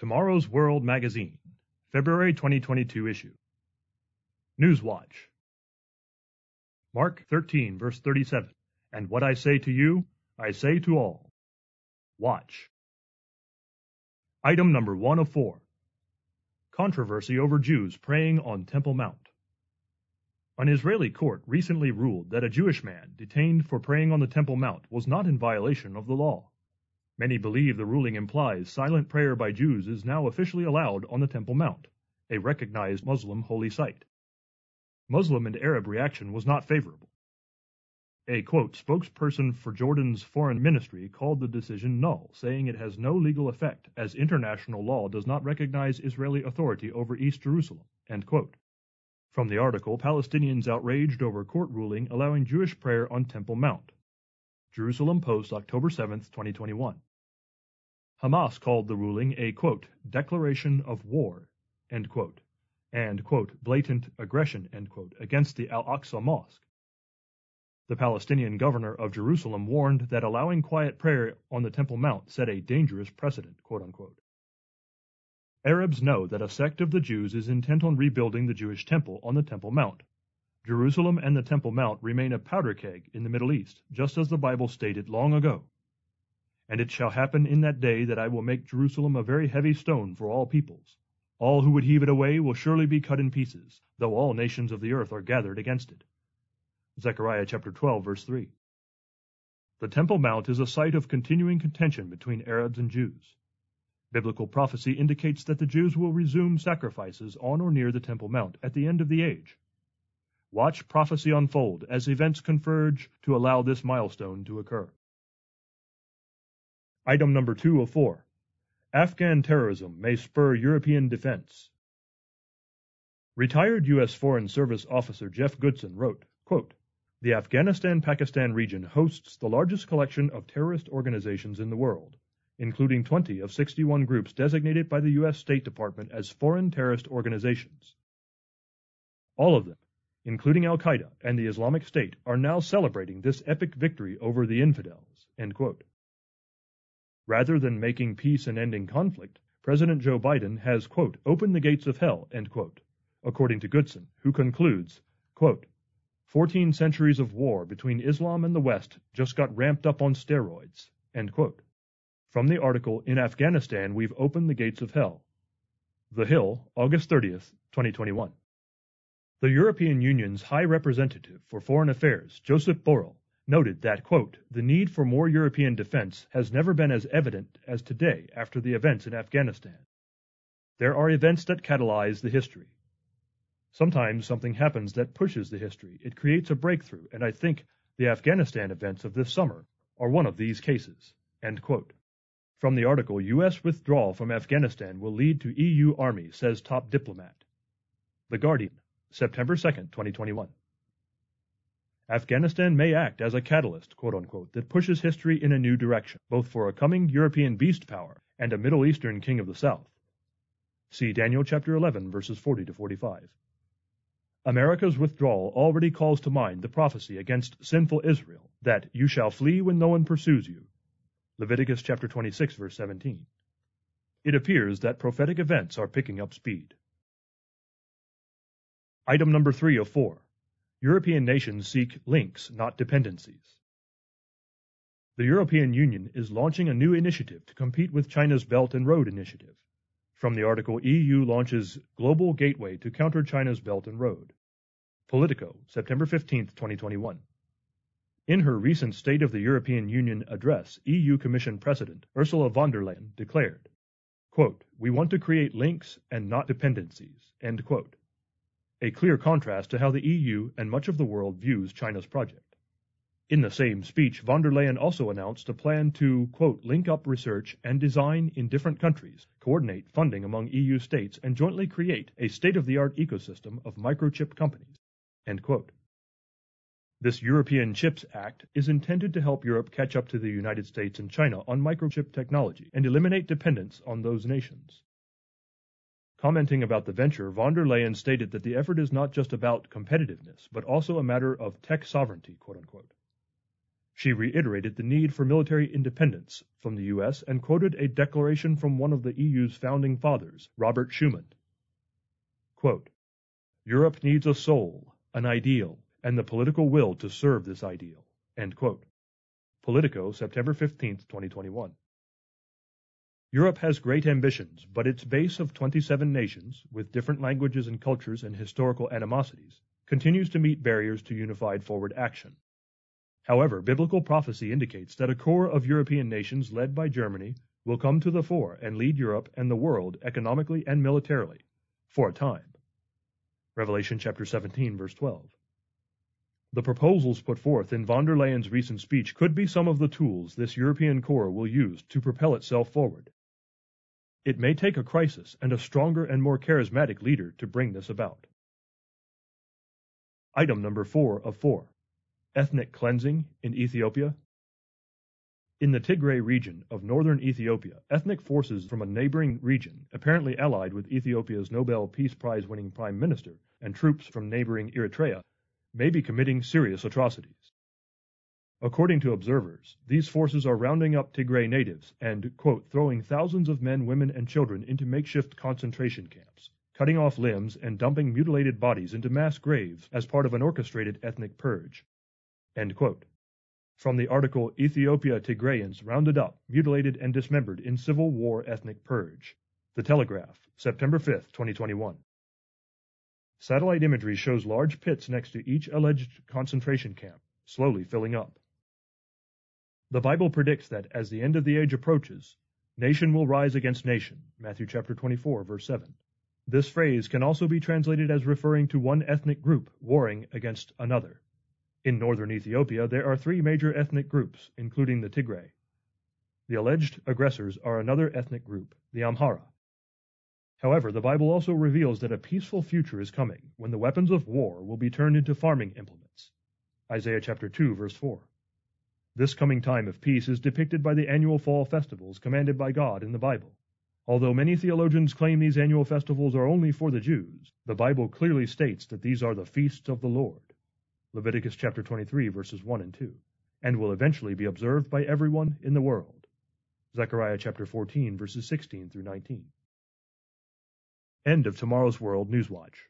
Tomorrow's World Magazine, February 2022 issue. Newswatch. Mark 13, verse 37, and what I say to you, I say to all. Watch. Item number 1 of 4. Controversy over Jews praying on Temple Mount. An Israeli court recently ruled that a Jewish man detained for praying on the Temple Mount was not in violation of the law. Many believe the ruling implies silent prayer by Jews is now officially allowed on the Temple Mount, a recognized Muslim holy site. Muslim and Arab reaction was not favorable. A, quote, spokesperson for Jordan's foreign ministry called the decision null, saying it has no legal effect as international law does not recognize Israeli authority over East Jerusalem, end quote. From the article, Palestinians outraged over court ruling allowing Jewish prayer on Temple Mount. Jerusalem Post, October 7, 2021. Hamas called the ruling a, quote, declaration of war, end quote, and, quote, blatant aggression, end quote, against the Al-Aqsa Mosque. The Palestinian governor of Jerusalem warned that allowing quiet prayer on the Temple Mount set a dangerous precedent, quote unquote. Arabs know that a sect of the Jews is intent on rebuilding the Jewish temple on the Temple Mount. Jerusalem and the Temple Mount remain a powder keg in the Middle East, just as the Bible stated long ago. And it shall happen in that day that I will make Jerusalem a very heavy stone for all peoples. All who would heave it away will surely be cut in pieces, though all nations of the earth are gathered against it. Zechariah chapter 12, verse 3. The Temple Mount is a site of continuing contention between Arabs and Jews. Biblical prophecy indicates that the Jews will resume sacrifices on or near the Temple Mount at the end of the age. Watch prophecy unfold as events converge to allow this milestone to occur. Item number 2 of 4. Afghan terrorism may spur European defense. Retired U.S. Foreign Service officer Jeff Goodson wrote, quote, the Afghanistan-Pakistan region hosts the largest collection of terrorist organizations in the world, including 20 of 61 groups designated by the U.S. State Department as foreign terrorist organizations. All of them, including al-Qaeda and the Islamic State, are now celebrating this epic victory over the infidels, end quote. Rather than making peace and ending conflict, President Joe Biden has, quote, opened the gates of hell, end quote, according to Goodson, who concludes, quote, 14 centuries of war between Islam and the West just got ramped up on steroids, end quote. From the article, In Afghanistan, We've Opened the Gates of Hell. The Hill, August 30th, 2021. The European Union's High Representative for Foreign Affairs, Josep Borrell, noted that, quote, the need for more European defense has never been as evident as today after the events in Afghanistan. There are events that catalyze the history. Sometimes something happens that pushes the history. It creates a breakthrough, and I think the Afghanistan events of this summer are one of these cases, end quote. From the article, U.S. withdrawal from Afghanistan will lead to EU army, says top diplomat. The Guardian, September 2, 2021. Afghanistan may act as a catalyst, quote-unquote, that pushes history in a new direction, both for a coming European beast power and a Middle Eastern king of the South. See Daniel chapter 11, verses 40 to 45. America's withdrawal already calls to mind the prophecy against sinful Israel that you shall flee when no one pursues you. Leviticus chapter 26, verse 17. It appears that prophetic events are picking up speed. Item number 3 of 4. European nations seek links, not dependencies. The European Union is launching a new initiative to compete with China's Belt and Road Initiative. From the article, EU launches Global Gateway to Counter China's Belt and Road. Politico, September 15, 2021. In her recent State of the European Union address, EU Commission President Ursula von der Leyen declared, quote, we want to create links and not dependencies, end quote. A clear contrast to how the EU and much of the world views China's project. In the same speech, von der Leyen also announced a plan to, quote, link up research and design in different countries, coordinate funding among EU states, and jointly create a state-of-the-art ecosystem of microchip companies, end quote. This European Chips Act is intended to help Europe catch up to the United States and China on microchip technology and eliminate dependence on those nations. Commenting about the venture, von der Leyen stated that the effort is not just about competitiveness, but also a matter of tech sovereignty, quote unquote. She reiterated the need for military independence from the U.S. and quoted a declaration from one of the EU's founding fathers, Robert Schuman. Quote, "Europe needs a soul, an ideal, and the political will to serve this ideal." End quote. Politico, September 15, 2021. Europe has great ambitions, but its base of 27 nations, with different languages and cultures and historical animosities, continues to meet barriers to unified forward action. However, biblical prophecy indicates that a core of European nations led by Germany will come to the fore and lead Europe and the world economically and militarily, for a time. Revelation chapter 17, verse 12. The proposals put forth in von der Leyen's recent speech could be some of the tools this European core will use to propel itself forward. It may take a crisis and a stronger and more charismatic leader to bring this about. Item number 4 of 4. Ethnic cleansing in Ethiopia. In the Tigray region of northern Ethiopia, ethnic forces from a neighboring region, apparently allied with Ethiopia's Nobel Peace Prize-winning prime minister, and troops from neighboring Eritrea, may be committing serious atrocities. According to observers, these forces are rounding up Tigray natives and, quote, throwing thousands of men, women, and children into makeshift concentration camps, cutting off limbs and dumping mutilated bodies into mass graves as part of an orchestrated ethnic purge. End quote. From the article "Ethiopia Tigrayans Rounded Up, Mutilated, and Dismembered in Civil War Ethnic Purge," The Telegraph, September 5, 2021. Satellite imagery shows large pits next to each alleged concentration camp, slowly filling up. The Bible predicts that, as the end of the age approaches, nation will rise against nation, Matthew chapter 24, verse 7. This phrase can also be translated as referring to one ethnic group warring against another. In northern Ethiopia, there are 3 major ethnic groups, including the Tigray. The alleged aggressors are another ethnic group, the Amhara. However, the Bible also reveals that a peaceful future is coming, when the weapons of war will be turned into farming implements. Isaiah chapter 2, verse 4. This coming time of peace is depicted by the annual fall festivals commanded by God in the Bible. Although many theologians claim these annual festivals are only for the Jews, the Bible clearly states that these are the feasts of the Lord. Leviticus chapter 23, verses 1 and 2, and will eventually be observed by everyone in the world. Zechariah chapter 14, verses 16 through 19. End of Tomorrow's World Newswatch.